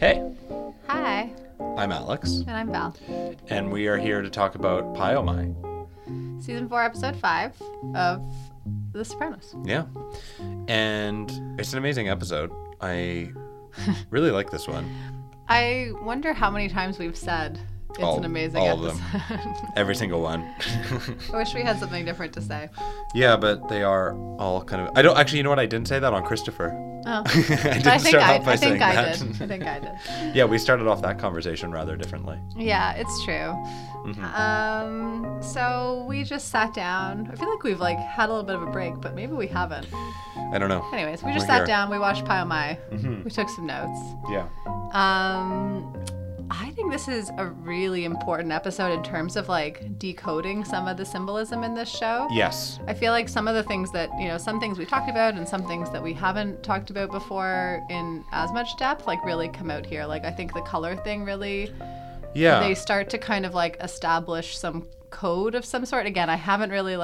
Hey. Hi. I'm Alex. And I'm Val. And we are here to talk about Pie-O-My. Season 4, Episode 5 of The Sopranos. Yeah. And it's an amazing episode. I really like this one. I wonder how many times we've said it's an amazing episode. All of them. Every single one. I wish we had something different to say. Yeah, but they are all kind of... Actually, you know what? I didn't say that on Christopher. Oh. I think I did. Yeah, we started off that conversation rather differently. Yeah, it's true. Mm-hmm. So we just sat down. I feel like we've had a little bit of a break, but maybe we haven't. I don't know. Anyways, we just sat down. We watched Pie-O-My. Mm-hmm. We took some notes. Yeah. I think this is a really important episode in terms of decoding some of the symbolism in this show. Yes. I feel like some of the things that, some things we've talked about and some things that we haven't talked about before in as much depth, really come out here. I think the color thing really, they start to kind of establish some code of some sort. Again, I haven't really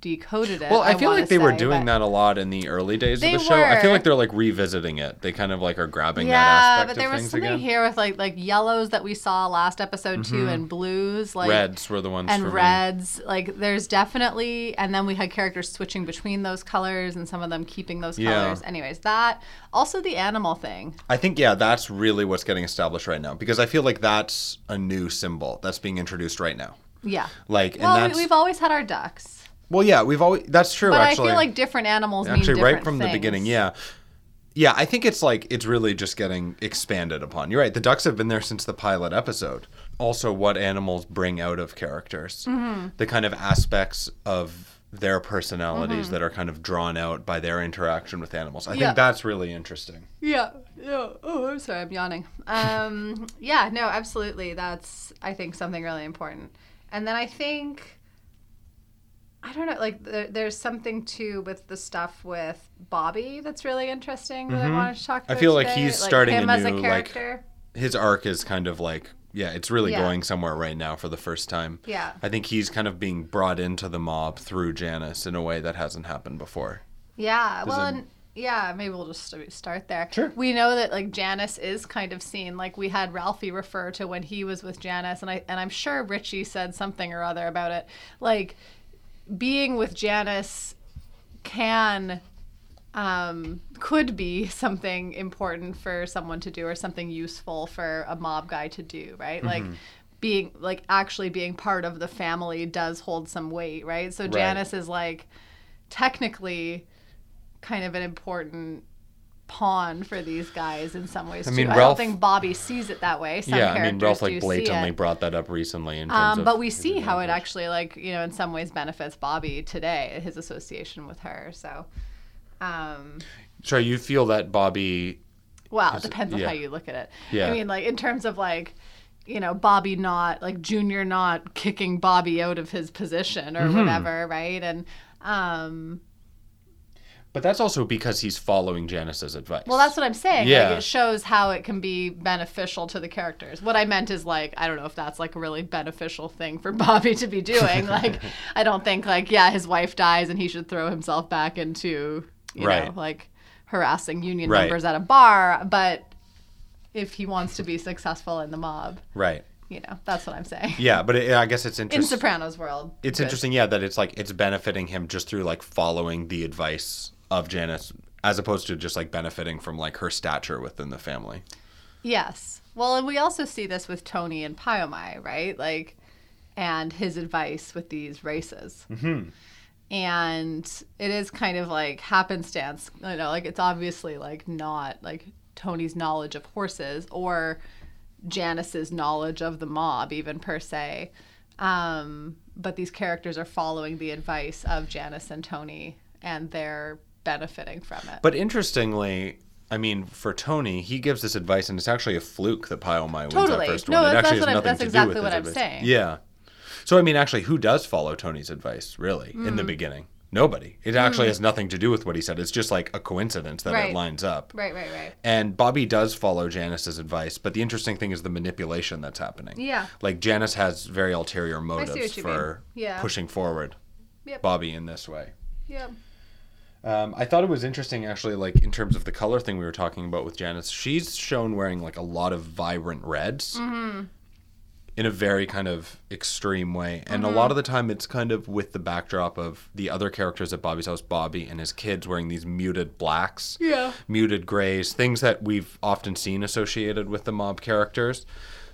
decoded it. Well, I feel like they were doing that a lot in the early days of the show. I feel like they're revisiting it. They kind of are grabbing that aspect of things again. Yeah, but there was something here with like yellows that we saw last episode too, and blues. Reds were the ones for me. And reds. There's definitely, and then we had characters switching between those colors and some of them keeping those colors. Anyways, that, also the animal thing. I think, that's really what's getting established right now because I feel like that's a new symbol that's being introduced right now. Yeah. We've always had our ducks. Well, we've always... That's true, but actually. But I feel like different animals mean different things. Right from the beginning, Yeah, I think it's it's really just getting expanded upon. You're right. The ducks have been there since the pilot episode. Also, what animals bring out of characters. Mm-hmm. The kind of aspects of their personalities that are kind of drawn out by their interaction with animals. I think that's really interesting. Yeah. Oh, I'm sorry. I'm yawning. Yeah, no, absolutely. That's, I think, something really important. And then I think... I don't know, there's something, too, with the stuff with Bobby that's really interesting that I want to talk about. I feel like he's starting him as a character. His arc is kind of it's really going somewhere right now for the first time. Yeah. I think he's kind of being brought into the mob through Janice in a way that hasn't happened before. Yeah, maybe we'll just start there. Sure. We know that Janice is kind of seen. We had Ralphie refer to when he was with Janice, and I'm sure Richie said something or other about it. Being with Janice could be something important for someone to do or something useful for a mob guy to do, right? Mm-hmm. Actually being part of the family does hold some weight, right? So Janice is technically kind of an important pawn for these guys in some ways. I don't think Bobby sees it that way. Ralph blatantly brought that up recently in terms of, but we see how it actually in some ways benefits Bobby today, his association with her. So so you feel that Bobby, well, it depends on how you look at it. I mean in terms of Bobby not Junior not kicking Bobby out of his position or whatever, right? And but that's also because he's following Janice's advice. Well, that's what I'm saying. Yeah. It shows how it can be beneficial to the characters. What I meant is, I don't know if that's, a really beneficial thing for Bobby to be doing. I don't think, his wife dies and he should throw himself back into, harassing union members at a bar. But if he wants to be successful in the mob. Right. That's what I'm saying. Yeah, but I guess it's interesting. In Sopranos world. It's interesting, that it's, it's benefiting him just through, following the advice of Janice, as opposed to just benefiting from her stature within the family. Yes. Well, and we also see this with Tony and Pie-O-My, right? And his advice with these races. Mm-hmm. And it is kind of happenstance. It's obviously not Tony's knowledge of horses or Janice's knowledge of the mob, even per se. But these characters are following the advice of Janice and Tony, and they're benefiting from it. But interestingly, I mean, for Tony, he gives this advice, and it's actually a fluke that Pie-O-My wins that first one. It actually has nothing to do with his advice. That's exactly what I'm saying. Yeah. So, I mean, actually, who does follow Tony's advice, really, in the beginning? Nobody. It actually has nothing to do with what he said. It's just a coincidence that it lines up. Right. And Bobby does follow Janice's advice, but the interesting thing is the manipulation that's happening. Yeah. Janice has very ulterior motives for pushing forward Bobby in this way. Yeah. I thought it was interesting, actually, like, in terms of the color thing we were talking about with Janice. She's shown wearing, like, a lot of vibrant reds in a very kind of extreme way. And a lot of the time it's kind of with the backdrop of the other characters at Bobby's house, Bobby and his kids, wearing these muted blacks, muted grays, things that we've often seen associated with the mob characters.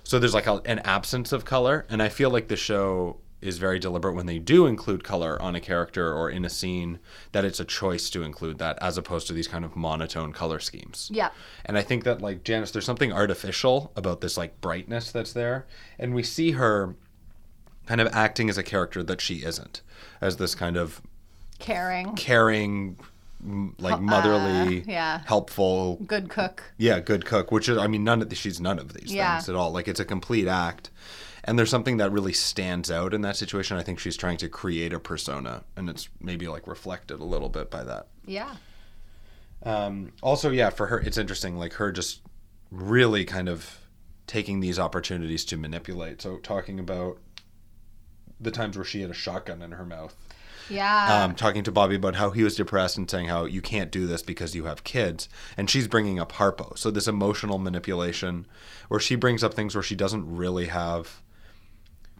So there's, like, an absence of color. And I feel like the show is very deliberate when they do include color on a character or in a scene, that it's a choice to include that as opposed to these kind of monotone color schemes. Yeah. And I think that, like, Janice, there's something artificial about this, like, brightness that's there. And we see her kind of acting as a character that she isn't, as this kind of caring, like, motherly, helpful, good cook, which is, I mean, she's none of these things at all. Like, it's a complete act. And there's something that really stands out in that situation. I think she's trying to create a persona, and it's maybe, like, reflected a little bit by that. Yeah. Also, for her, it's interesting, like, her just really kind of taking these opportunities to manipulate. So talking about the times where she had a shotgun in her mouth. Yeah. Talking to Bobby about how he was depressed and saying how you can't do this because you have kids. And she's bringing up Harpo. So this emotional manipulation where she brings up things where she doesn't really have...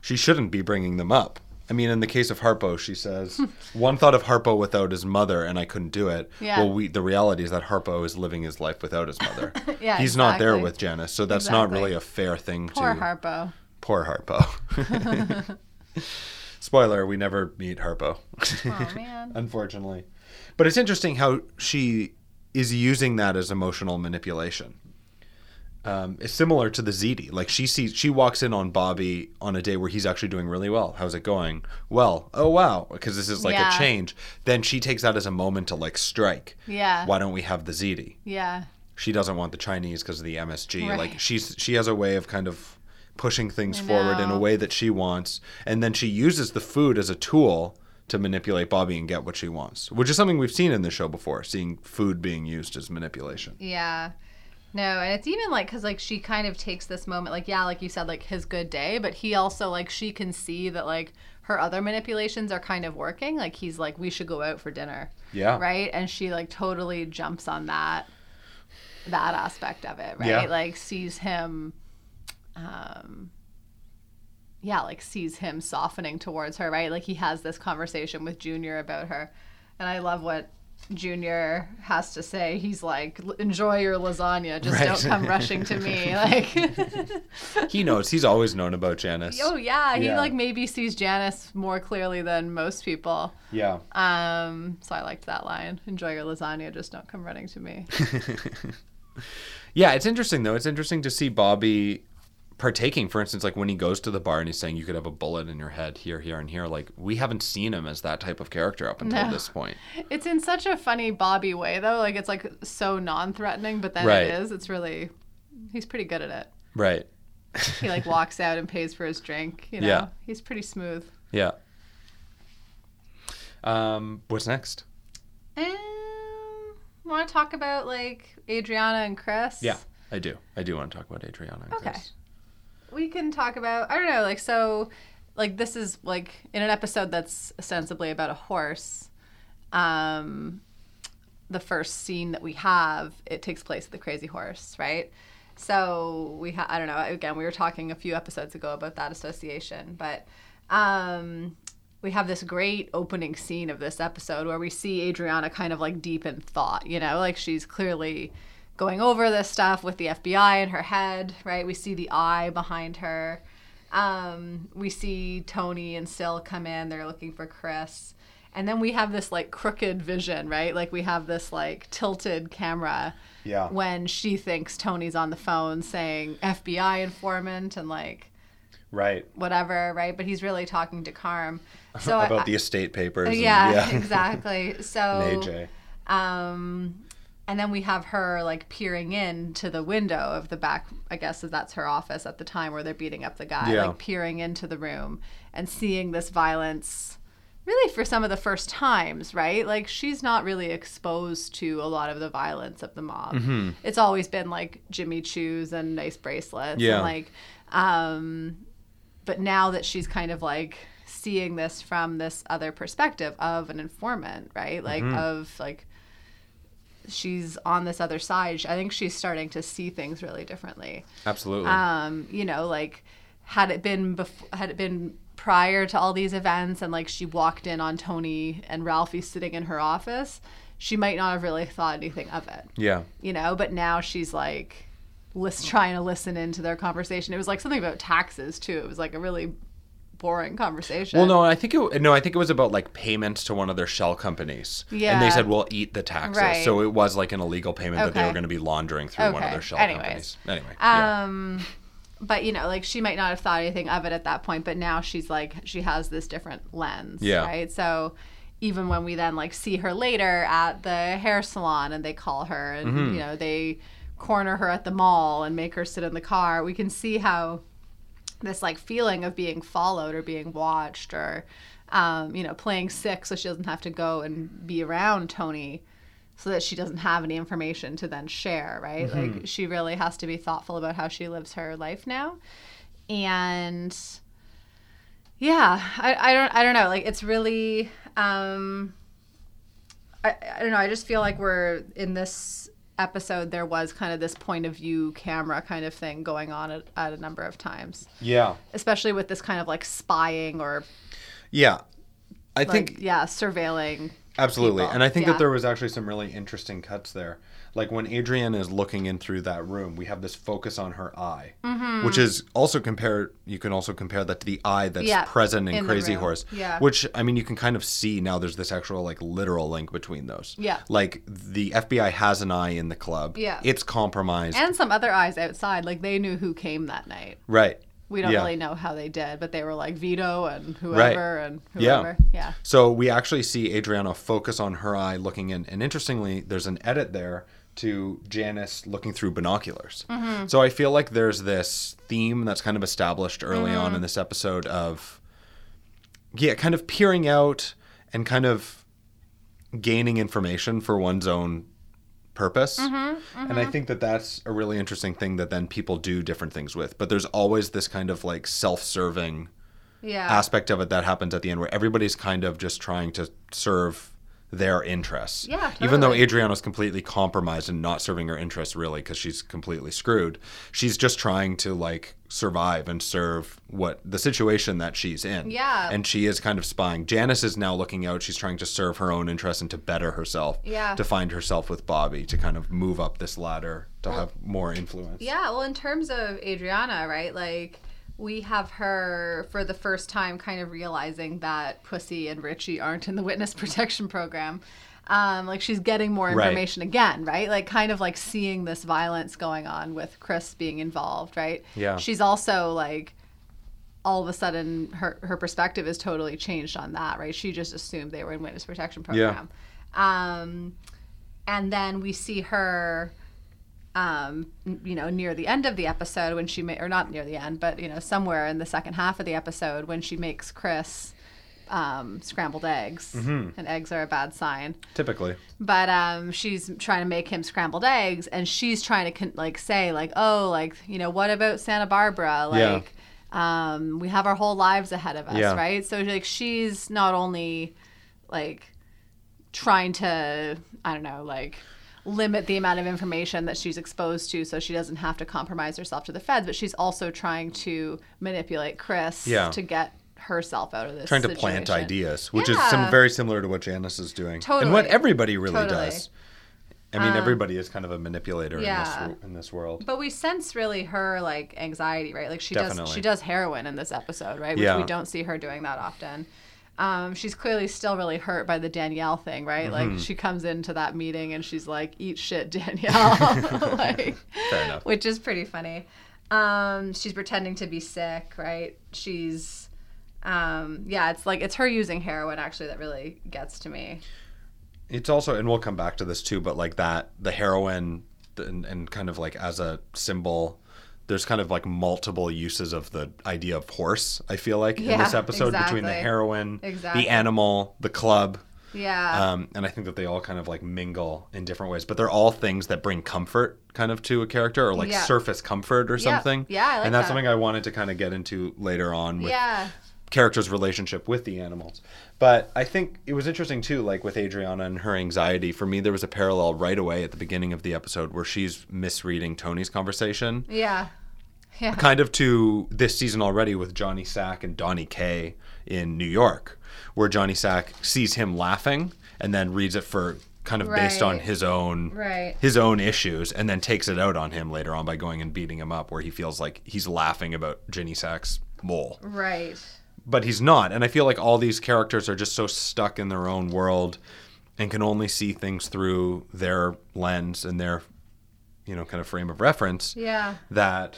She shouldn't be bringing them up. I mean, in the case of Harpo, she says, one thought of Harpo without his mother, and I couldn't do it. Yeah. Well, the reality is that Harpo is living his life without his mother. He's not there with Janice, so that's not really a fair thing to... Poor Harpo. Spoiler, we never meet Harpo. Oh, man. Unfortunately. But it's interesting how she is using that as emotional manipulation. It's similar to the ZD. Like, she walks in on Bobby on a day where he's actually doing really well. How's it going? Well, oh, wow, because this is like a change. Then she takes that as a moment to, like, strike. Yeah. Why don't we have the ZD? Yeah. She doesn't want the Chinese because of the MSG. Right. Like, she has a way of kind of pushing things forward in a way that she wants. And then she uses the food as a tool to manipulate Bobby and get what she wants, which is something we've seen in the show before, seeing food being used as manipulation. Yeah. No, and it's even like, because, like, she kind of takes this moment, like, yeah, like you said, like, his good day, but he also, like, she can see that, like, her other manipulations are kind of working. Like, he's like, we should go out for dinner. Yeah. Right? And she, like, totally jumps on that aspect of it, right? Yeah. Like, sees him... like, sees him softening towards her, right? Like, he has this conversation with Junior about her, and I love what Junior has to say. He's like, enjoy your lasagna, just don't come rushing to me. Like, he knows, he's always known about Janice. Oh yeah, he like maybe sees Janice more clearly than most people. Yeah. So I liked that line, enjoy your lasagna, just don't come running to me. Yeah, it's interesting though. It's interesting to see Bobby partaking, for instance, like when he goes to the bar and he's saying you could have a bullet in your head here, here, and here. Like, we haven't seen him as that type of character up until this point. It's in such a funny Bobby way though. Like, it's like so non-threatening, but then it is. It's really, he's pretty good at it. Right. He like walks out and pays for his drink. You know, he's pretty smooth. Yeah. What's next? Want to talk about like Adriana and Chris? Yeah, I do want to talk about Adriana and Chris. We can talk about, I don't know, like, so, like, this is, like, in an episode that's ostensibly about a horse, the first scene that we have, it takes place at the Crazy Horse, right? So, I don't know, again, we were talking a few episodes ago about that association, but we have this great opening scene of this episode where we see Adriana kind of, like, deep in thought, you know? Like, she's clearly going over this stuff with the FBI in her head, right? We see the eye behind her. We see Tony and Syl come in. They're looking for Chris. And then we have this, like, crooked vision, right? Like, we have this, like, tilted camera when she thinks Tony's on the phone saying FBI informant and, like, whatever, right? But he's really talking to Carm. So about the estate papers. Yeah, exactly. So AJ. And then we have her, like, peering into the window of the back, I guess that's her office at the time where they're beating up the guy, like, peering into the room and seeing this violence really for some of the first times, right? Like, she's not really exposed to a lot of the violence of the mob. Mm-hmm. It's always been, like, Jimmy Choo's and nice bracelets. Yeah. And, like, but now that she's kind of, like, seeing this from this other perspective of an informant, right? Like, mm-hmm. of, like, she's on this other side. I think she's starting to see things really differently. Absolutely. You know, like, had it been prior to all these events and, like, she walked in on Tony and Ralphie sitting in her office, she might not have really thought anything of it. Yeah. You know, but now she's, like, trying to listen into their conversation. It was, like, something about taxes, too. It was, like, a really boring conversation. Well, I think it was about, like, payments to one of their shell companies. Yeah. And they said, we'll eat the taxes. Right. So it was, like, an illegal payment that they were going to be laundering through one of their shell companies. Anyway. Yeah. But, you know, like, she might not have thought anything of it at that point, but now she's, like, she has this different lens, right? So even when we then, like, see her later at the hair salon and they call her and, mm-hmm. you know, they corner her at the mall and make her sit in the car, we can see how this, like, feeling of being followed or being watched or, you know, playing sick so she doesn't have to go and be around Tony so that she doesn't have any information to then share, right? Mm-hmm. Like, she really has to be thoughtful about how she lives her life now. And, yeah, I don't know. Like, it's really, I don't know. I just feel like we're, in this episode, there was kind of this point of view camera kind of thing going on at a number of times. Yeah. Especially with this kind of, like, spying or... Yeah. I think... Yeah, surveilling... Absolutely. People. And I think that there was actually some really interesting cuts there. Like, when Adriana is looking in through that room, we have this focus on her eye, mm-hmm. which is also compared. You can also compare that to the eye that's present in Crazy Horse, which, I mean, you can kind of see now there's this actual, like, literal link between those. Yeah. Like, the FBI has an eye in the club. Yeah. It's compromised. And some other eyes outside. Like, they knew who came that night. Right. We don't really know how they did, but they were like Vito and whoever and whoever. Yeah. So we actually see Adriana focus on her eye looking in. And interestingly, there's an edit there to Janice looking through binoculars. Mm-hmm. So I feel like there's this theme that's kind of established early mm-hmm. on in this episode of, kind of peering out and kind of gaining information for one's own purpose. Mm-hmm, mm-hmm. And I think that that's a really interesting thing that then people do different things with. But there's always this kind of, like, self-serving aspect of it that happens at the end where everybody's kind of just trying to serve their interests. Yeah, totally. Even though Adriana's completely compromised and not serving her interests really because she's completely screwed, she's just trying to, like, survive and serve what the situation that she's in. Yeah. And she is kind of spying. Janice is now looking out. She's trying to serve her own interests and to better herself. Yeah. To find herself with Bobby, to kind of move up this ladder, to have more influence. Yeah. Well, in terms of Adriana, right, like, we have her for the first time kind of realizing that Pussy and Richie aren't in the witness protection program. Like, she's getting more information again, right? Like, kind of, like, seeing this violence going on with Chris being involved, right? Yeah. She's also, like, all of a sudden her perspective is totally changed on that, right? She just assumed they were in witness protection program. Yeah. And then we see her... you know, near the end of the episode when she or not near the end, but, you know, somewhere in the second half of the episode when she makes Chris scrambled eggs, mm-hmm. and eggs are a bad sign. Typically. But she's trying to make him scrambled eggs, and she's trying to say, like, oh, like, you know, what about Santa Barbara? Like, we have our whole lives ahead of us, right? So, like, she's not only, like, trying to, I don't know, like, limit the amount of information that she's exposed to so she doesn't have to compromise herself to the feds, but she's also trying to manipulate Chris to get herself out of this situation. Trying to plant ideas, which is very similar to what Janice is doing. Totally. And what everybody really does. I mean, everybody is kind of a manipulator in this world. But we sense really her, like, anxiety, right? Like, she does heroin in this episode, right? Which we don't see her doing that often. She's clearly still really hurt by the Danielle thing, right? Mm-hmm. Like, she comes into that meeting and she's like, eat shit, Danielle. Like, fair enough. Which is pretty funny. She's pretending to be sick, right? She's, it's like, it's her using heroin actually that really gets to me. It's also, and we'll come back to this too, but, like, that, the heroin and kind of, like, as a symbol, there's kind of, like, multiple uses of the idea of horse, I feel like, in this episode, between the heroin, the animal, the club. Yeah. And I think that they all kind of, like, mingle in different ways. But they're all things that bring comfort kind of to a character, or, like, surface comfort or something. Yeah, I like that. And that's something I wanted to kind of get into later on with character's relationship with the animals. But I think it was interesting too, like with Adriana and her anxiety, for me there was a parallel right away at the beginning of the episode where she's misreading Tony's conversation. Yeah. Kind of to this season already with Johnny Sack and Donnie K in New York, where Johnny Sack sees him laughing and then reads it for kind of based on his own issues, and then takes it out on him later on by going and beating him up, where he feels like he's laughing about Ginny Sack's mole. Right. But he's not. And I feel like all these characters are just so stuck in their own world and can only see things through their lens and their, you know, kind of frame of reference. Yeah. That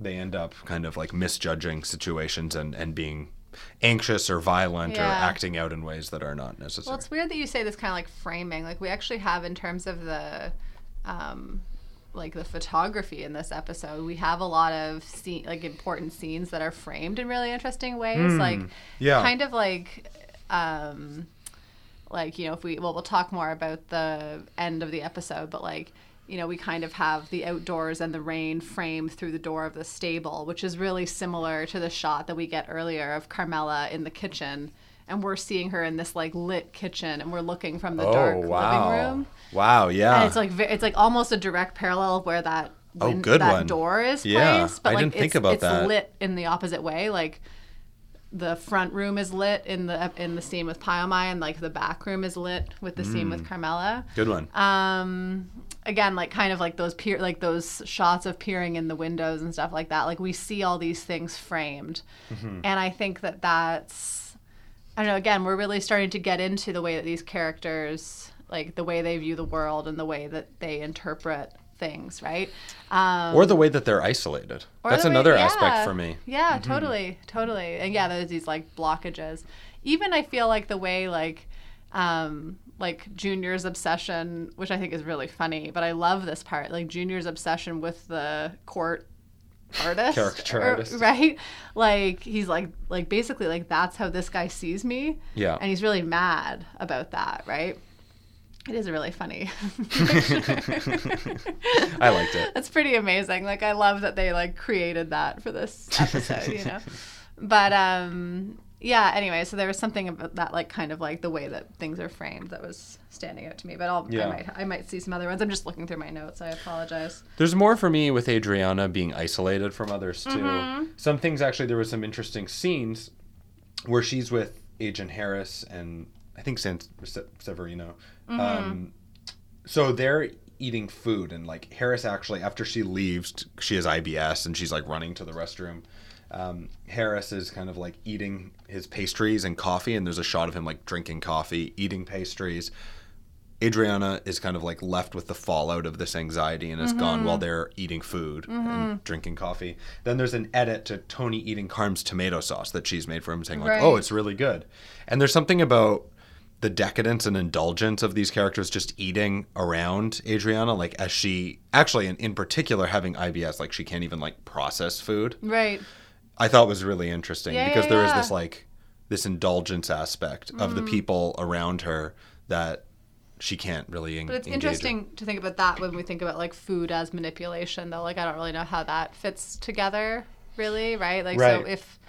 they end up kind of like misjudging situations and being anxious or violent or acting out in ways that are not necessary. Well, it's weird that you say this kind of like framing. Like we actually have, in terms of the like the photography in this episode, we have a lot of important scenes that are framed in really interesting ways. Kind of like, you know, if we'll talk more about the end of the episode, but like, you know, we kind of have the outdoors and the rain framed through the door of the stable, which is really similar to the shot that we get earlier of Carmela in the kitchen. And we're seeing her in this like lit kitchen, and we're looking from the dark living room. Wow, yeah. And it's like almost a direct parallel of where that door is placed. Yeah, but I didn't think about that. It's lit in the opposite way. Like the front room is lit in the scene with Pie-O-My, and like the back room is lit with the scene with Carmela. Good one. Again, like kind of like those shots of peering in the windows and stuff like that. Like we see all these things framed, and I think that that's, I don't know. Again, we're really starting to get into the way that these characters, like the way they view the world and the way that they interpret things, right? Or the way that they're isolated. That's another aspect for me. Yeah, totally. And yeah, there's these like blockages. Even I feel like the way like Junior's obsession, which I think is really funny, but I love this part, like Junior's obsession with the court artist. Caricature artist. Right? Like he's like basically like that's how this guy sees me. Yeah. And he's really mad about that, right? It is a really funny picture. I liked it. That's pretty amazing. Like I love that they like created that for this episode, you know? But yeah, anyway, so there was something about that, like, kind of, like, the way that things are framed that was standing out to me. But I might see some other ones. I'm just looking through my notes. I apologize. There's more for me with Adriana being isolated from others, too. Mm-hmm. Some things, actually, there were some interesting scenes where she's with Agent Harris and, I think, Severino. Mm-hmm. So they're eating food, and, like, Harris actually, after she leaves, she has IBS, and she's, like, running to the restroom. Harris is kind of like eating his pastries and coffee, and there's a shot of him like drinking coffee, eating pastries. Adriana is kind of like left with the fallout of this anxiety and is gone while they're eating food and drinking coffee. Then there's an edit to Tony eating Carm's tomato sauce that she's made for him, saying like, oh, it's really good. And there's something about the decadence and indulgence of these characters just eating around Adriana, like as she actually, and in particular having IBS, like she can't even like process food. Right. I thought was really interesting because there is this like this indulgence aspect of the people around her that she can't really engage. But it's interesting to think about that when we think about like food as manipulation, though. Like I don't really know how that fits together, really, right? Like so if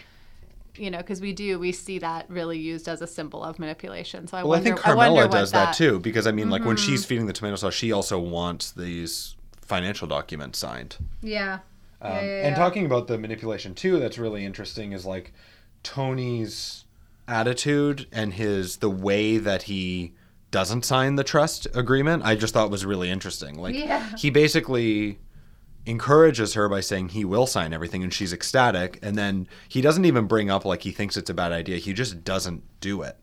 you know, because we see that really used as a symbol of manipulation. So I think Carmela does that too, because I mean, like when she's feeding the tomato sauce, she also wants these financial documents signed. Yeah. And talking about the manipulation, too, that's really interesting is, like, Tony's attitude and the way that he doesn't sign the trust agreement, I just thought was really interesting. Like, he basically encourages her by saying he will sign everything, and she's ecstatic. And then he doesn't even bring up, like, he thinks it's a bad idea. He just doesn't do it,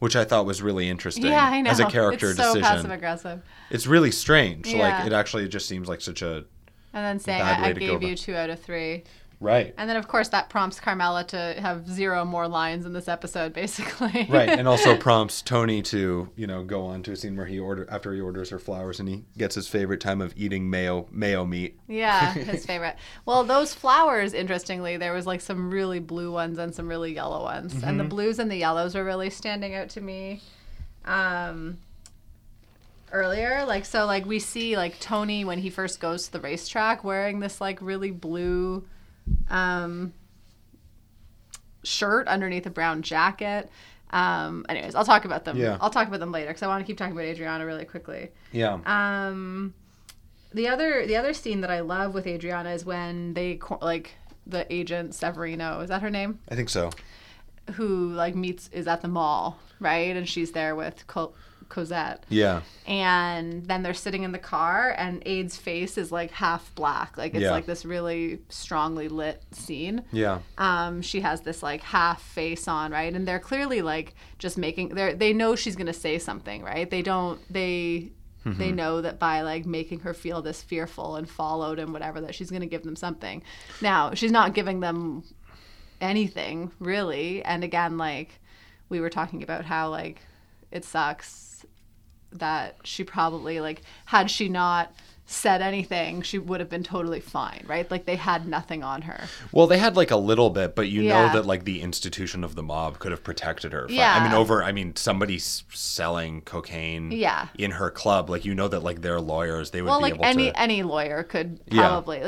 which I thought was really interesting as a character decision. It's so passive-aggressive. It's really strange. Yeah. Like, it actually just seems like such a... And then saying, I gave you 2 out of 3. Right. And then, of course, that prompts Carmela to have 0 more lines in this episode, basically. Right. And also prompts Tony to, you know, go on to a scene where after he orders her flowers and he gets his favorite time of eating mayo meat. Yeah, his favorite. Well, those flowers, interestingly, there was like some really blue ones and some really yellow ones. Mm-hmm. And the blues and the yellows were really standing out to me. Earlier, like, so, like, we see, like, Tony, when he first goes to the racetrack, wearing this, like, really blue shirt underneath a brown jacket. Anyways, I'll talk about them. Yeah. I'll talk about them later because I want to keep talking about Adriana really quickly. Yeah. The other scene that I love with Adriana is when they the agent Severino, is that her name? I think so. Who is at the mall, right? And she's there with Cosette. Yeah. And then they're sitting in the car and Aid's face is half black. This really strongly lit scene. Yeah. She has this half face on, right? And they're clearly just making they know she's going to say something, right? They know that by making her feel this fearful and followed and whatever that she's going to give them something. Now, she's not giving them anything really. And again, we were talking about how it sucks that she probably had she not said anything, she would have been totally fine, right? They had nothing on her. Well, they had a little bit, but you know that the institution of the mob could have protected her. From, yeah. I mean, somebody selling cocaine in her club, their lawyers, they would be able to. Well, any lawyer could probably,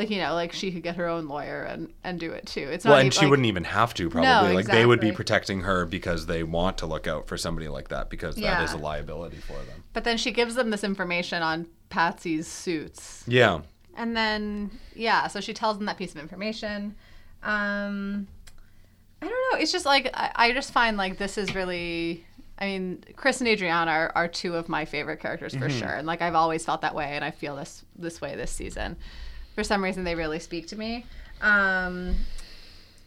she could get her own lawyer and do it too. It's not she wouldn't even have to probably. No, exactly. They would be protecting her because they want to look out for somebody like that because that is a liability for them. But then she gives them this information on Patsy's suits. Yeah. And then, so she tells them that piece of information. I don't know. It's just I just find this is really, Chris and Adriana are two of my favorite characters for sure. And I've always felt that way and I feel this way this season. For some reason, they really speak to me.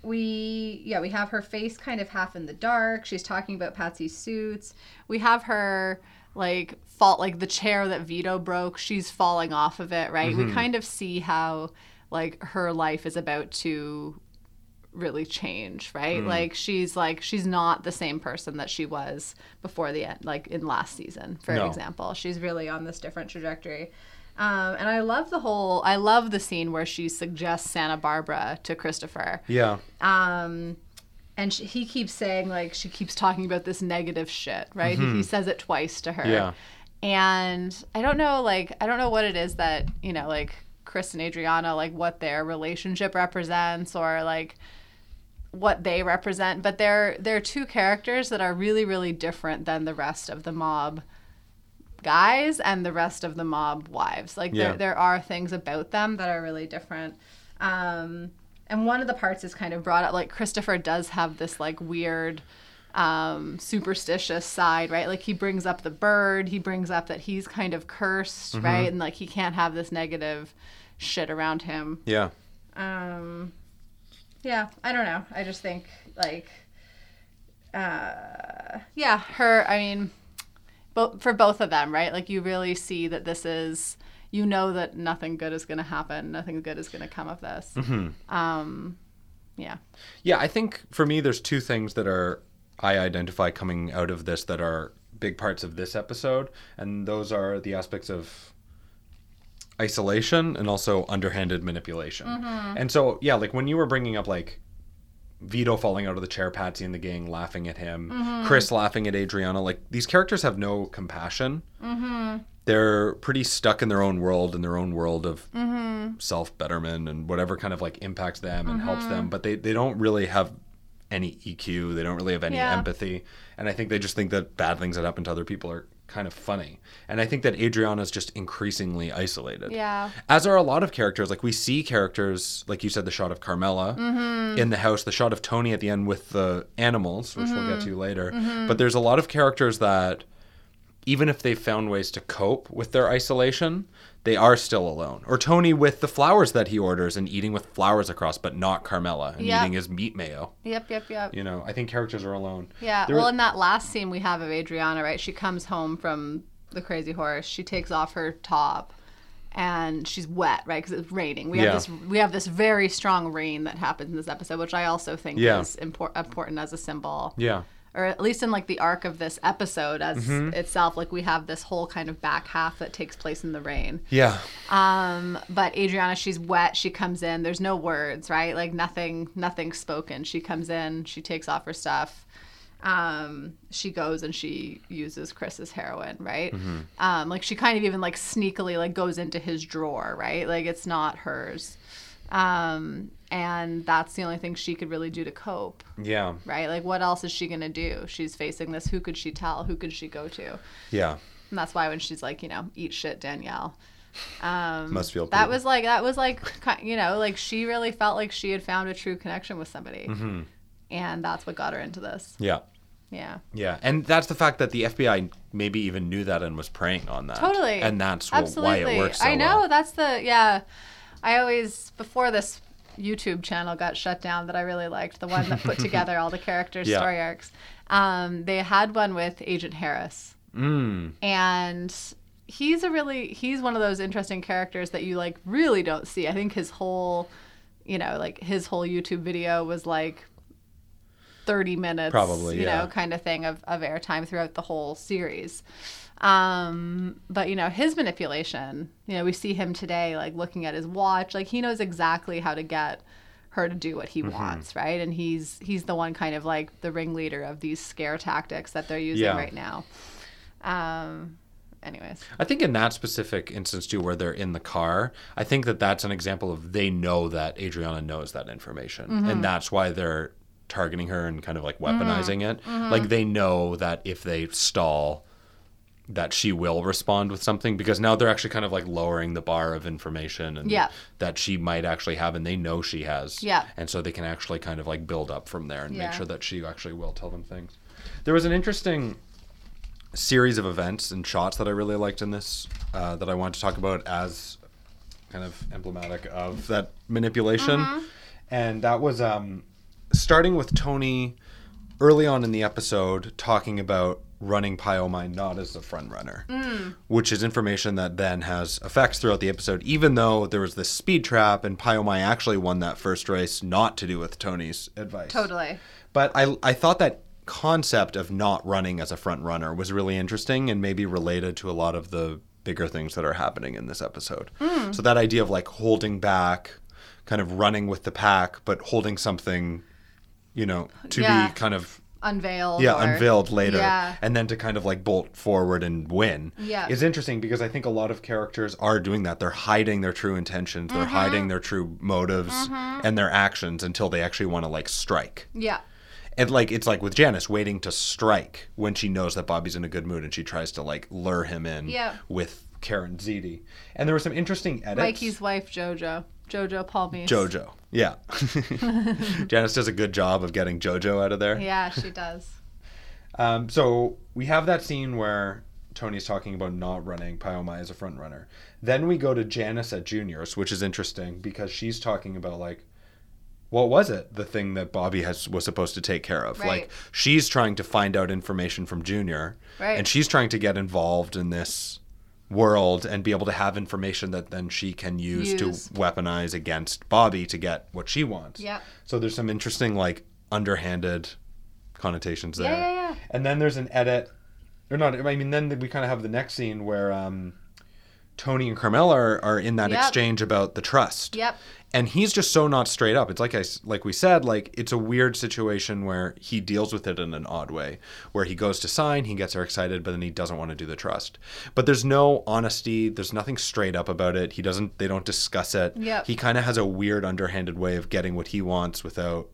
We have her face kind of half in the dark. She's talking about Patsy's suits. We have her fall, the chair that Vito broke, she's falling off of it, right? Mm-hmm. We kind of see how, her life is about to really change, right? Mm. She's not the same person that she was before the end, in last season, for example. She's really on this different trajectory. And I love the scene where she suggests Santa Barbara to Christopher. Yeah. And he keeps saying, she keeps talking about this negative shit, right? Mm-hmm. He says it twice to her. Yeah. And I don't know what it is that, Chris and Adriana, what their relationship represents or, what they represent. But they're two characters that are really, really different than the rest of the mob guys and the rest of the mob wives. There are things about them that are really different. And one of the parts is kind of brought up, Christopher does have this, weird, superstitious side, right? He brings up the bird. He brings up that he's kind of cursed, mm-hmm. right? And, he can't have this negative shit around him. Yeah. I don't know. I just think, for both of them, right? You really see that this is... You know that nothing good is going to happen. Nothing good is going to come of this. Mm-hmm. Yeah, I think for me there's two things that I identify coming out of this that are big parts of this episode. And those are the aspects of isolation and also underhanded manipulation. Mm-hmm. And so, when you were bringing up, Vito falling out of the chair, Patsy and the gang laughing at him, mm-hmm. Chris laughing at Adriana, these characters have no compassion. Mm-hmm. They're pretty stuck in their own world of mm-hmm. self-betterment and whatever kind of impacts them and mm-hmm. helps them. But they don't really have any EQ. They don't really have any empathy. And I think they just think that bad things that happen to other people are kind of funny. And I think that Adriana's just increasingly isolated. Yeah. As are a lot of characters. We see characters, you said, the shot of Carmela mm-hmm. in the house, the shot of Tony at the end with the animals, which mm-hmm. we'll get to later. Mm-hmm. But there's a lot of characters that... even if they've found ways to cope with their isolation, they are still alone. Or Tony with the flowers that he orders and eating with flowers across, but not Carmela, and eating his meat mayo. Yep. I think characters are alone. Yeah, in that last scene we have of Adriana, right? She comes home from the Crazy Horse. She takes off her top and she's wet, right? Because it's raining. We have this very strong rain that happens in this episode, which I also think is important as a symbol. Yeah. Or at least in the arc of this episode as mm-hmm. itself, we have this whole kind of back half that takes place in the rain. Yeah. But Adriana, she's wet. She comes in. There's no words, right? Nothing spoken. She comes in. She takes off her stuff. She goes and she uses Chris's heroin, right? Mm-hmm. She kind of even sneakily goes into his drawer, right? It's not hers. And that's the only thing she could really do to cope. Yeah. Right? Like, what else is she going to do? She's facing this. Who could she tell? Who could she go to? Yeah. And that's why when she's like, you know, eat shit, Danielle. Must feel pretty. That was like, you know, like she really felt like she had found a true connection with somebody. Mm-hmm. And that's what got her into this. Yeah. Yeah. Yeah. And that's the fact that the FBI maybe even knew that and was preying on that. Totally. And that's why it works so well. I know. Well. That's the, yeah. I always, before this YouTube channel got shut down that I really liked, the one that put together all the characters' story arcs, they had one with Agent Harris. Mm. And he's one of those interesting characters that you like really don't see. I think his whole YouTube video was like 30 minutes, probably, you know, kind of thing of airtime throughout the whole series. But, you know, his manipulation, you know, we see him today, like looking at his watch, like he knows exactly how to get her to do what he wants. Right. And he's the one kind of like the ringleader of these scare tactics that they're using right now. Anyways, I think in that specific instance too, where they're in the car, I think that that's an example of, they know that Adriana knows that information and that's why they're targeting her and kind of like weaponizing it. Mm-hmm. Like they know that if they stall that she will respond with something, because now they're actually kind of like lowering the bar of information and that she might actually have, and they know she has. Yeah. And so they can actually kind of like build up from there and make sure that she actually will tell them things. There was an interesting series of events and shots that I really liked in this that I wanted to talk about as kind of emblematic of that manipulation. Mm-hmm. And that was starting with Tony early on in the episode talking about running Pie-O-My not as the front runner, which is information that then has effects throughout the episode, even though there was this speed trap and Pie-O-My actually won that first race not to do with Tony's advice. Totally. But I thought that concept of not running as a front runner was really interesting and maybe related to a lot of the bigger things that are happening in this episode. Mm. So that idea of like holding back, kind of running with the pack, but holding something, you know, to be kind of unveiled. Yeah, unveiled later. Yeah. And then to kind of like bolt forward and win is interesting, because I think a lot of characters are doing that. They're hiding their true intentions. They're hiding their true motives and their actions until they actually want to like strike. Yeah. And like, it's like with Janice waiting to strike when she knows that Bobby's in a good mood and she tries to like lure him in with Karen Ziti. And there were some interesting edits. Mikey's wife, Jojo. Jojo Palmese. Jojo, yeah. Janice does a good job of getting Jojo out of there. Yeah, she does. So we have that scene where Tony's talking about not running Pie-O-My as a front runner. Then we go to Janice at Junior's, which is interesting because she's talking about like, what was it? The thing that Bobby was supposed to take care of. Right. Like she's trying to find out information from Junior, and she's trying to get involved in this world and be able to have information that then she can use to weaponize against Bobby to get what she wants. Yeah. So there's some interesting like underhanded connotations there. Yeah. And then there's an edit, or not. I mean, then we kind of have the next scene where Tony and Carmela are in that exchange about the trust. Yep. And he's just so not straight up. It's like we said, like it's a weird situation where he deals with it in an odd way, where he goes to sign, he gets her excited, but then he doesn't want to do the trust. But there's no honesty. There's nothing straight up about it. They don't discuss it. Yep. He kind of has a weird underhanded way of getting what he wants without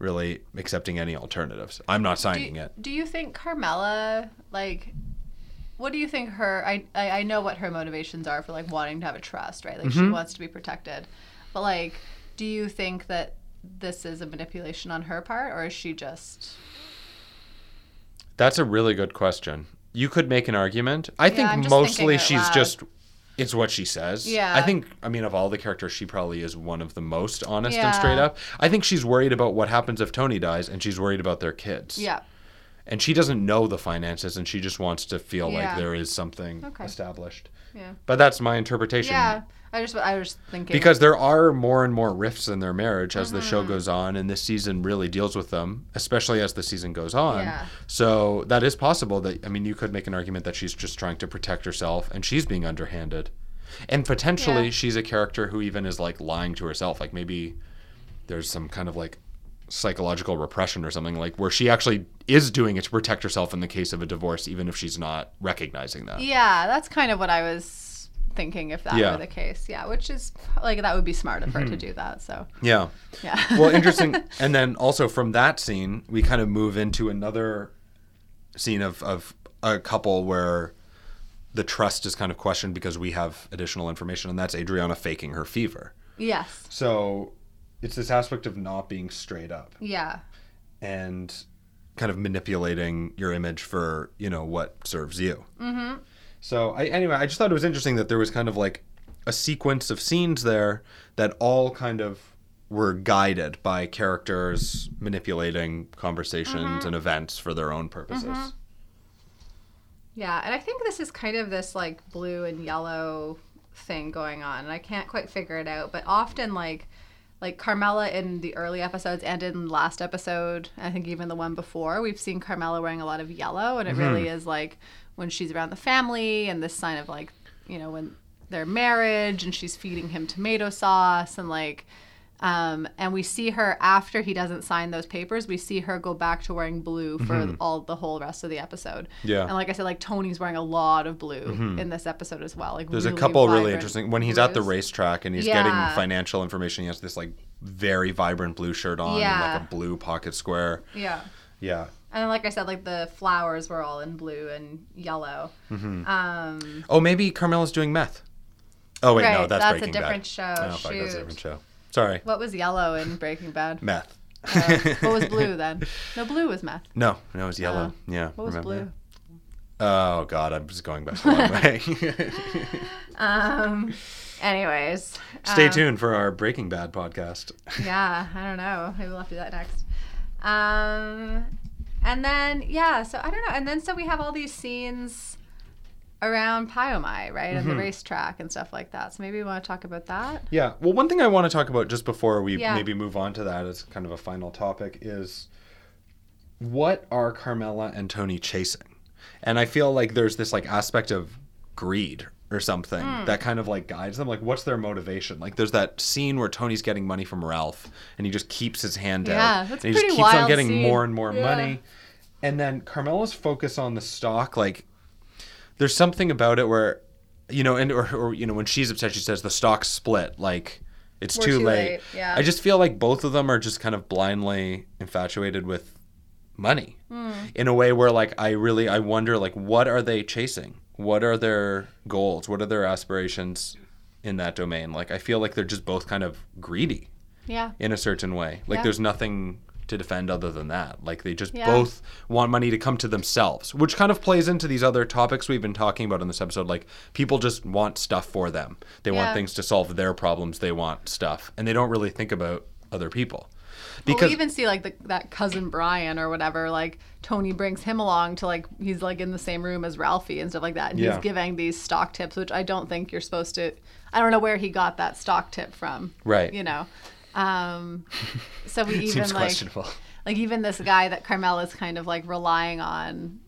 really accepting any alternatives. I'm not signing it. Do you think Carmela, like... What do you think her... I know what her motivations are for like wanting to have a trust, right? Like she wants to be protected. But like, do you think that this is a manipulation on her part, or is she just... That's a really good question. You could make an argument. I think mostly she's just... It's what she says. Yeah. I mean, of all the characters, she probably is one of the most honest and straight up. I think she's worried about what happens if Tony dies, and she's worried about their kids. Yeah. And she doesn't know the finances, and she just wants to feel like there is something established. Yeah. But that's my interpretation. Yeah. I was thinking. Because there are more and more rifts in their marriage as the show goes on, and this season really deals with them, especially as the season goes on. Yeah. So that is possible that, I mean, you could make an argument that she's just trying to protect herself, and she's being underhanded. And potentially she's a character who even is like lying to herself. Like maybe there's some kind of like psychological repression or something, like where she actually is doing it to protect herself in the case of a divorce, even if she's not recognizing that. Yeah, that's kind of what I was thinking if that were the case. Yeah, which is like, that would be smart of her to do that. So yeah. Well, interesting. And then also from that scene, we kind of move into another scene of a couple where the trust is kind of questioned because we have additional information, and that's Adriana faking her fever. Yes. So it's this aspect of not being straight up. Yeah. And kind of manipulating your image for, you know, what serves you. Mm-hmm. So I just thought it was interesting that there was kind of like a sequence of scenes there that all kind of were guided by characters manipulating conversations and events for their own purposes. Mm-hmm. Yeah, and I think this is kind of this like blue and yellow thing going on, and I can't quite figure it out, but often like Carmela in the early episodes and in last episode, I think even the one before, we've seen Carmela wearing a lot of yellow, and it really is like when she's around the family and this sign of like, you know, when their marriage, and she's feeding him tomato sauce, and like, and we see her after he doesn't sign those papers, we see her go back to wearing blue for the whole rest of the episode. Yeah. And like I said, like Tony's wearing a lot of blue in this episode as well. Like there's really a couple really interesting, when he's at the racetrack and he's getting financial information, he has this like very vibrant blue shirt on and like a blue pocket square. Yeah. Yeah. And like I said, like the flowers were all in blue and yellow. Mm-hmm. Oh, maybe Carmela's doing meth. Oh, wait, no, that's Breaking Bad. That's a different show. Sorry. What was yellow in Breaking Bad? Meth. What was blue then? No, blue was meth. No, it was yellow. Yeah. What was blue? Oh, God, I'm just going back the long way. Anyways. Stay tuned for our Breaking Bad podcast. Yeah, I don't know. Maybe we'll have to do that next. And then, so I don't know. And then so we have all these scenes around Pie-O-My, right? And the racetrack and stuff like that. So maybe we want to talk about that. Yeah. Well, one thing I want to talk about just before we maybe move on to that as kind of a final topic is, what are Carmela and Tony chasing? And I feel like there's this like aspect of greed or something that kind of like guides them. Like, what's their motivation? Like, there's that scene where Tony's getting money from Ralph and he just keeps his hand out. That's and he just keeps on getting more and more money. And then Carmela's focus on the stock, like, there's something about it where, you know, and or you know, when she's upset, she says the stock split, like it's too late. Yeah. I just feel like both of them are just kind of blindly infatuated with money in a way where, like, I wonder, like, what are they chasing? What are their goals? What are their aspirations in that domain? Like, I feel like they're just both kind of greedy. Yeah. In a certain way. Like there's nothing to defend other than that. Like they just both want money to come to themselves, which kind of plays into these other topics we've been talking about in this episode. Like people just want stuff for them. They want things to solve their problems. They want stuff. And they don't really think about other people. Because we even see like that cousin Brian or whatever, like Tony brings him along to like, he's like in the same room as Ralphie and stuff like that. And he's giving these stock tips, which I don't think you're supposed to, I don't know where he got that stock tip from. Right. You know? So we even like even this guy that Carmela is kind of like relying on,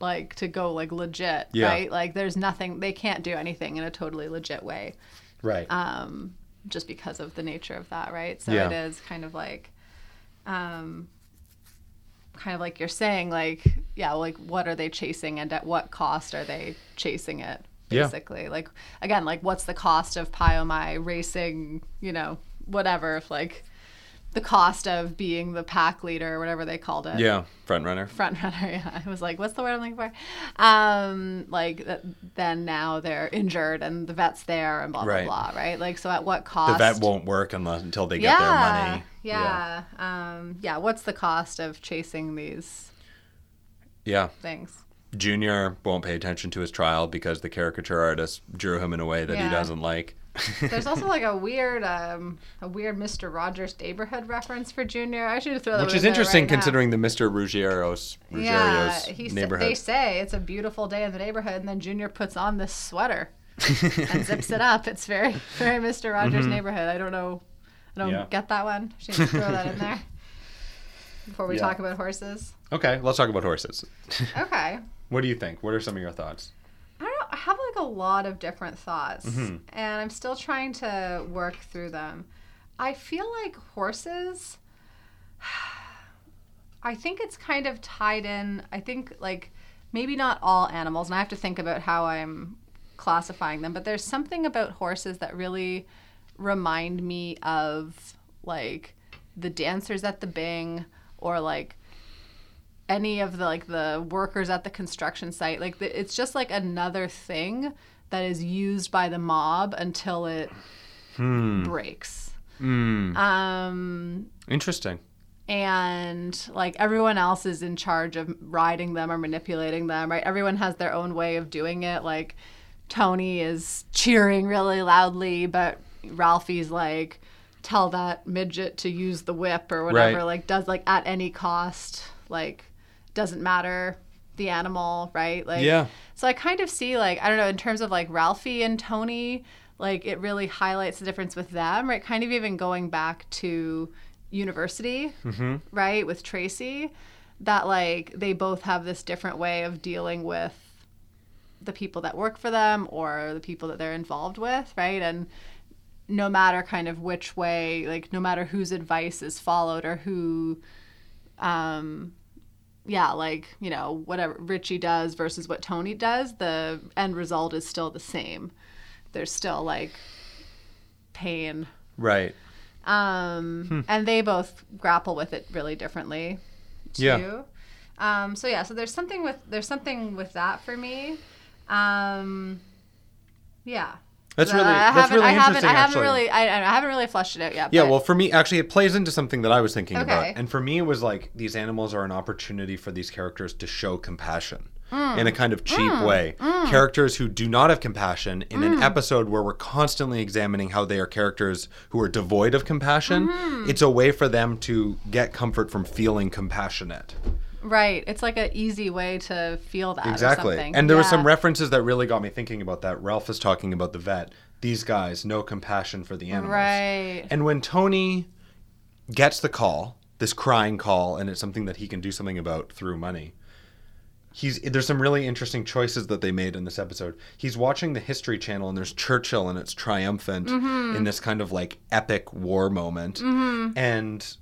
like to go like legit, right? Like there's nothing, they can't do anything in a totally legit way. Right. Just because of the nature of that. Right. So it is kind of like you're saying, like, like what are they chasing and at what cost are they chasing it? Basically, like, again, like what's the cost of Pie-O-My racing, you know, whatever, if like the cost of being the pack leader or whatever they called it. Yeah. Front runner. Yeah. I was like, what's the word I'm looking for? Like then now they're injured and the vet's there and blah, blah, blah. Right. Like, so at what cost? The vet won't work until they get their money. Yeah. Yeah. What's the cost of chasing these things? Junior won't pay attention to his trial because the caricature artist drew him in a way that he doesn't like. There's also like a weird Mr. Rogers' Neighborhood reference for Junior. I should throw that. Which is interesting considering the Mr. Ruggiero's Neighborhood. They say it's a beautiful day in the neighborhood, and then Junior puts on this sweater and zips it up. It's very, very Mr. Rogers' Neighborhood. I don't know. I don't get that one. Should throw that in there before we talk about horses. Okay, let's talk about horses. Okay. What do you think? What are some of your thoughts? I have like a lot of different thoughts and I'm still trying to work through them. I feel like horses, I think it's kind of tied in. I think like maybe not all animals, and I have to think about how I'm classifying them, but there's something about horses that really remind me of, like, the dancers at the Bing, or, like, any of the, like, the workers at the construction site. Like, it's just, like, another thing that is used by the mob until it breaks. Interesting. And, like, everyone else is in charge of riding them or manipulating them, right? Everyone has their own way of doing it. Like, Tony is cheering really loudly, but Ralphie's like, tell that midget to use the whip or whatever. Right. Like, does, like, at any cost, like, doesn't matter the animal, right? Like, yeah. So I kind of see, like, I don't know, in terms of, like, Ralphie and Tony, like, it really highlights the difference with them, right? Kind of even going back to university, right, with Tracy, that, like, they both have this different way of dealing with the people that work for them or the people that they're involved with, right? And no matter kind of which way, like, no matter whose advice is followed or who, yeah, like, you know, whatever Richie does versus what Tony does, the end result is still the same. There's still, like, pain. Right. And they both grapple with it really differently too. Yeah. So yeah, so there's something with that for me. Yeah. That's really interesting, I haven't really fleshed it out yet. Yeah, but... well, for me, actually, it plays into something that I was thinking about. And for me, it was like, these animals are an opportunity for these characters to show compassion in a kind of cheap way. Characters who do not have compassion in an episode where we're constantly examining how they are characters who are devoid of compassion. It's a way for them to get comfort from feeling compassionate. Right. It's like an easy way to feel that. Exactly. Or something. And there were some references that really got me thinking about that. Ralph is talking about the vet. These guys, no compassion for the animals. Right. And when Tony gets the call, this crying call, and it's something that he can do something about through money, there's some really interesting choices that they made in this episode. He's watching the History Channel, and there's Churchill, and it's triumphant in this kind of, like, epic war moment. And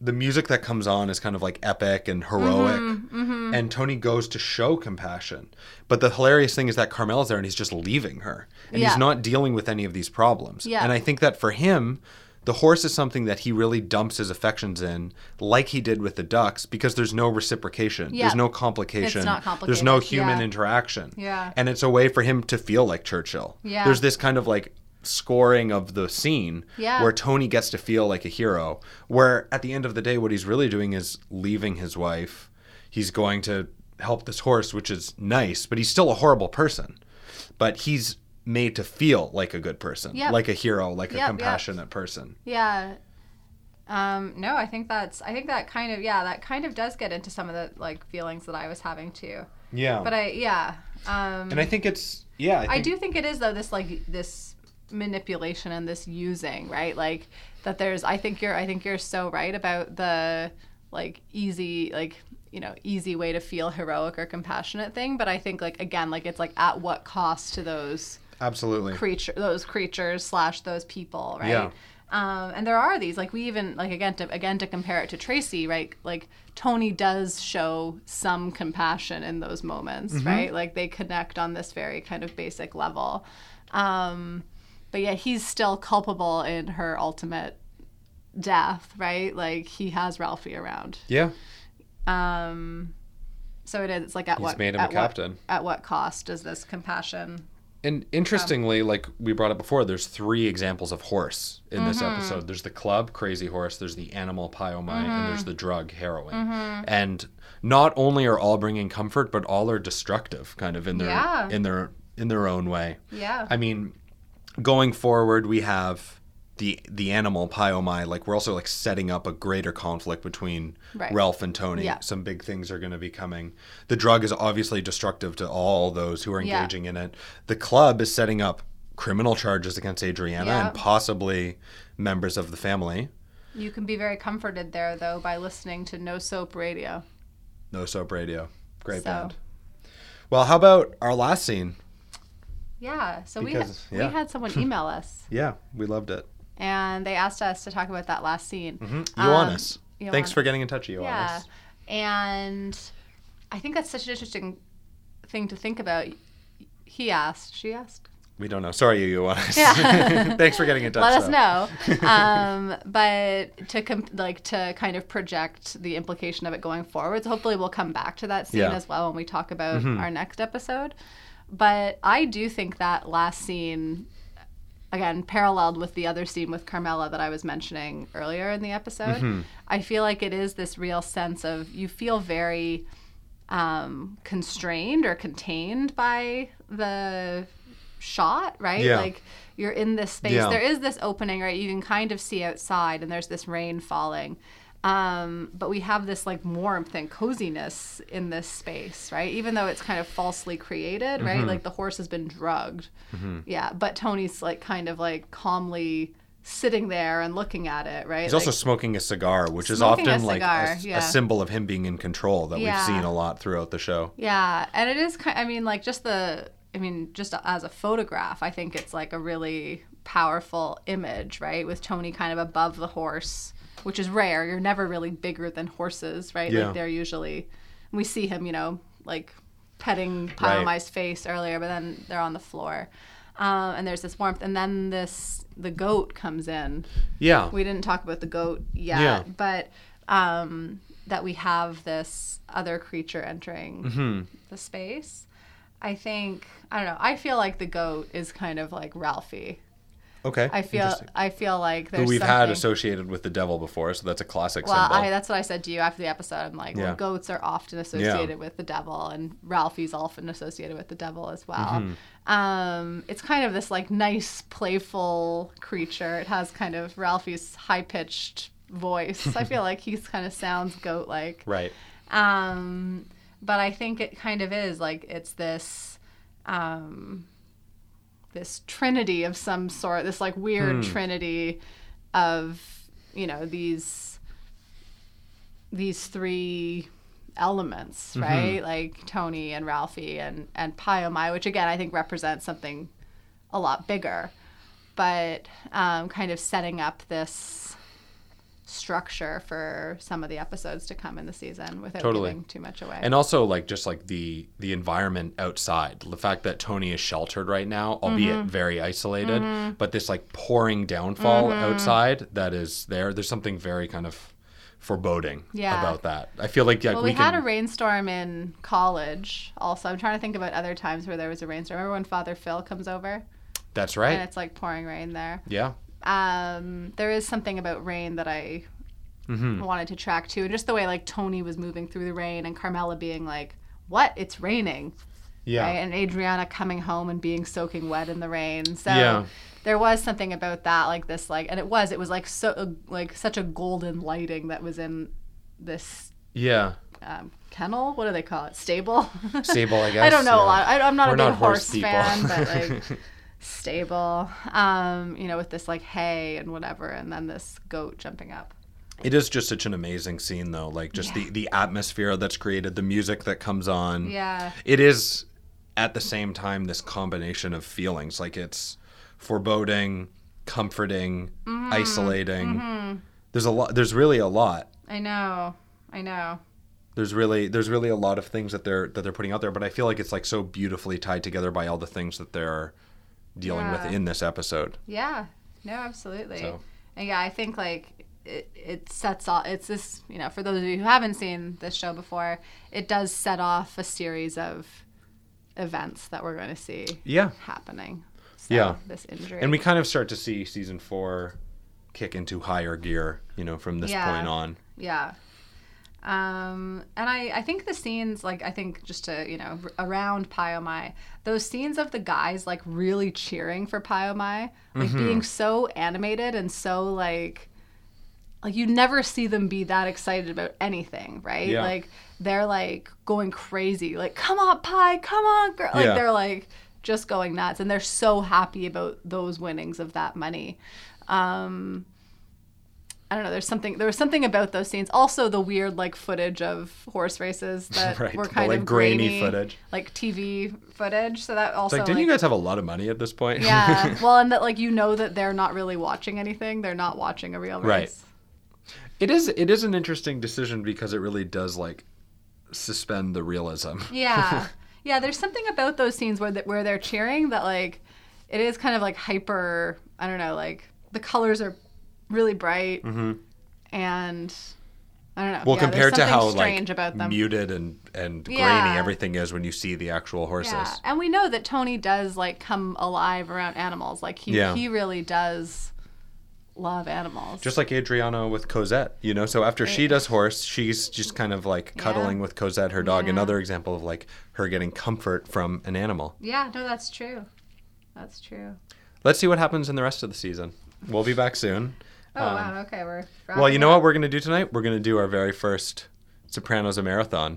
the music that comes on is kind of, like, epic and heroic. And Tony goes to show compassion. But the hilarious thing is that Carmela's there, and he's just leaving her. And he's not dealing with any of these problems. And I think that for him, the horse is something that he really dumps his affections in, like he did with the ducks, because there's no reciprocation. There's no complication. It's not complicated. There's no human interaction. And it's a way for him to feel like Churchill. There's this kind of, like, scoring of the scene where Tony gets to feel like a hero, where at the end of the day what he's really doing is leaving his wife. He's going to help this horse, which is nice, but he's still a horrible person, but he's made to feel like a good person, like a hero, like a compassionate person. No, I think that kind of does get into some of the, like, feelings that I was having too. And I think it's I do think it is, though, this manipulation and this using, right? Like, that there's, I think you're so right about the, like, easy, like, you know, easy way to feel heroic or compassionate thing, but I think, like, again, like, it's like, at what cost to those creatures / those people, right? And there are these, like, we even, like, again to compare it to Tracy, right? Like, Tony does show some compassion in those moments, right? Like, they connect on this very kind of basic level. But yeah, he's still culpable in her ultimate death, right? Like, he has Ralphie around. Yeah. So it is. It's like, at what cost does this compassion? And interestingly, like we brought up before, there's 3 examples of horse in this episode. There's the club, Crazy Horse. There's the animal, Pie-O-My, and there's the drug, heroin. And not only are all bringing comfort, but all are destructive, kind of in their own way. Yeah. I mean, going forward, we have the animal, Pie-O-My. Like, we're also, like, setting up a greater conflict between Ralph and Tony. Yeah. Some big things are going to be coming. The drug is obviously destructive to all those who are engaging in it. The club is setting up criminal charges against Adriana and possibly members of the family. You can be very comforted there, though, by listening to No Soap Radio. No Soap Radio. Great band. Well, how about our last scene? Yeah, so we had someone email us. Yeah, we loved it. And they asked us to talk about that last scene. Ioannis. Thanks for getting in touch, Ioannis. Yeah, and I think that's such an interesting thing to think about. He asked. She asked. We don't know. Sorry, you Ioannis. Yeah. Thanks for getting in touch. Let us know. But to kind of project the implication of it going forward. So hopefully we'll come back to that scene as well when we talk about our next episode. But I do think that last scene, again, paralleled with the other scene with Carmela that I was mentioning earlier in the episode, I feel like it is this real sense of you feel very constrained or contained by the shot, right? Yeah. Like you're in this space. Yeah. There is this opening, right? You can kind of see outside and there's this rain falling. But we have this like warmth and coziness in this space, right? Even though it's kind of falsely created, right? Like the horse has been drugged. Yeah. But Tony's like kind of like calmly sitting there and looking at it, right? He's also smoking a cigar, which is often a symbol of him being in control that we've seen a lot throughout the show. Yeah. And it is kind of, just as a photograph, I think it's like a really powerful image, right? With Tony kind of above the horse, which is rare. You're never really bigger than horses, right? Yeah. Like they're usually, we see him, like petting Pie-O-My's face earlier, but then they're on the floor. And there's this warmth. And then the goat comes in. Yeah. We didn't talk about the goat yet, but that we have this other creature entering the space. I feel like the goat is kind of like Ralphie. Okay. I feel like there's something. Who we've had associated with the devil before, so that's a classic symbol. Well, that's what I said to you after the episode. I'm like, well, goats are often associated with the devil, and Ralphie's often associated with the devil as well. It's kind of this like nice, playful creature. It has kind of Ralphie's high-pitched voice. I feel like he kind of sounds goat-like. Right. But I think it kind of is like it's this this trinity of some sort, this like weird trinity of, these three elements, right? Like Tony and Ralphie and Pie-O-My, which again I think represents something a lot bigger, but kind of setting up this structure for some of the episodes to come in the season without giving too much away. And also the environment outside, the fact that Tony is sheltered right now, albeit very isolated, but this like pouring downfall outside that is there's something very kind of foreboding about that. I feel like we had a rainstorm in college also. I'm trying to think about other times where there was a rainstorm. Remember when Father Phil comes over? That's right. And it's like pouring rain there. Yeah. There is something about rain that I wanted to track too. And just the way like Tony was moving through the rain and Carmela being like, what? It's raining. Yeah. Right? And Adriana coming home and being soaking wet in the rain. So there was something about that, like this, like, and it was like so, like such a golden lighting that was in this. Yeah. Kennel? What do they call it? Stable? Stable, I guess. I don't know a lot. I'm not a big horse fan, but like. Stable, with this like hay and whatever, and then this goat jumping up. It is just such an amazing scene though, like just the atmosphere that's created, the music that comes on. Yeah. It is at the same time this combination of feelings, like it's foreboding, comforting, isolating. There's a lot. There's really a lot. I know. There's really a lot of things that they're putting out there, but I feel like it's like so beautifully tied together by all the things that they're dealing with in this episode. Yeah, no, absolutely. So. And I think like it sets off, it's this, for those of you who haven't seen this show before, it does set off a series of events that we're going to see happening. So, this injury. And we kind of start to see season 4 kick into higher gear, from this point on. Yeah. And I think the scenes, like, I think just to, around Pie-O-My, those scenes of the guys, like, really cheering for Pie-O-My, like, being so animated and so, like, you never see them be that excited about anything, right? Yeah. Like, they're, like, going crazy. Like, come on, Pie, come on, girl. Like, they're, like, just going nuts. And they're so happy about those winnings of that money. I don't know, there was something about those scenes. Also the weird like footage of horse races that were kind of grainy footage. Like TV footage. So that also it's like, didn't you guys have a lot of money at this point? Yeah. Well, and that like that they're not really watching anything. They're not watching a real race. Right. It is an interesting decision because it really does like suspend the realism. Yeah. Yeah, there's something about those scenes where they're cheering that, like, it is kind of, like, hyper, I don't know, like, the colors are really bright. Mm-hmm. And, I don't know. Well, yeah, compared to how, like, about them. Muted and yeah. grainy everything is when you see the actual horses. Yeah. And we know that Tony does, like, come alive around animals. Like, he really does love animals. Just like Adriana with Cosette, you know? So after she does horse, she's just kind of, like, cuddling with Cosette, her dog. Yeah. Another example of, like, her getting comfort from an animal. Yeah, no, that's true. That's true. Let's see what happens in the rest of the season. We'll be back soon. Oh, wow. Okay. Well, you know what we're going to do tonight? We're going to do our very first Sopranos marathon.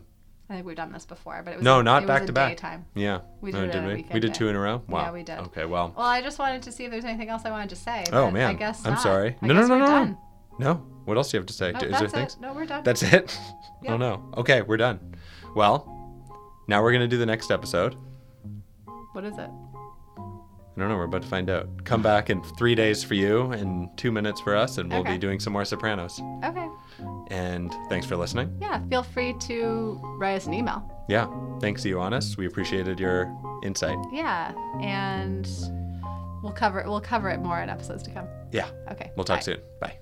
I think we've done this before, but it was not back to back. Daytime. Yeah. We did two in a row? Wow. Yeah, we did. Okay, well. Well, I just wanted to see if there's anything else I wanted to say. Oh, man. I guess not. I'm sorry. No, we're done. No. What else do you have to say? No, is there things? No, we're done. That's it? Yeah. Oh, no. Okay, we're done. Well, now we're going to do the next episode. What is it? I don't know. We're about to find out. Come back in 3 days for you and 2 minutes for us, and we'll be doing some more Sopranos. Okay. And thanks for listening. Yeah. Feel free to write us an email. Yeah. Thanks, Ioannis. We appreciated your insight. Yeah. And we'll cover it more in episodes to come. Yeah. Okay. We'll talk soon. Bye.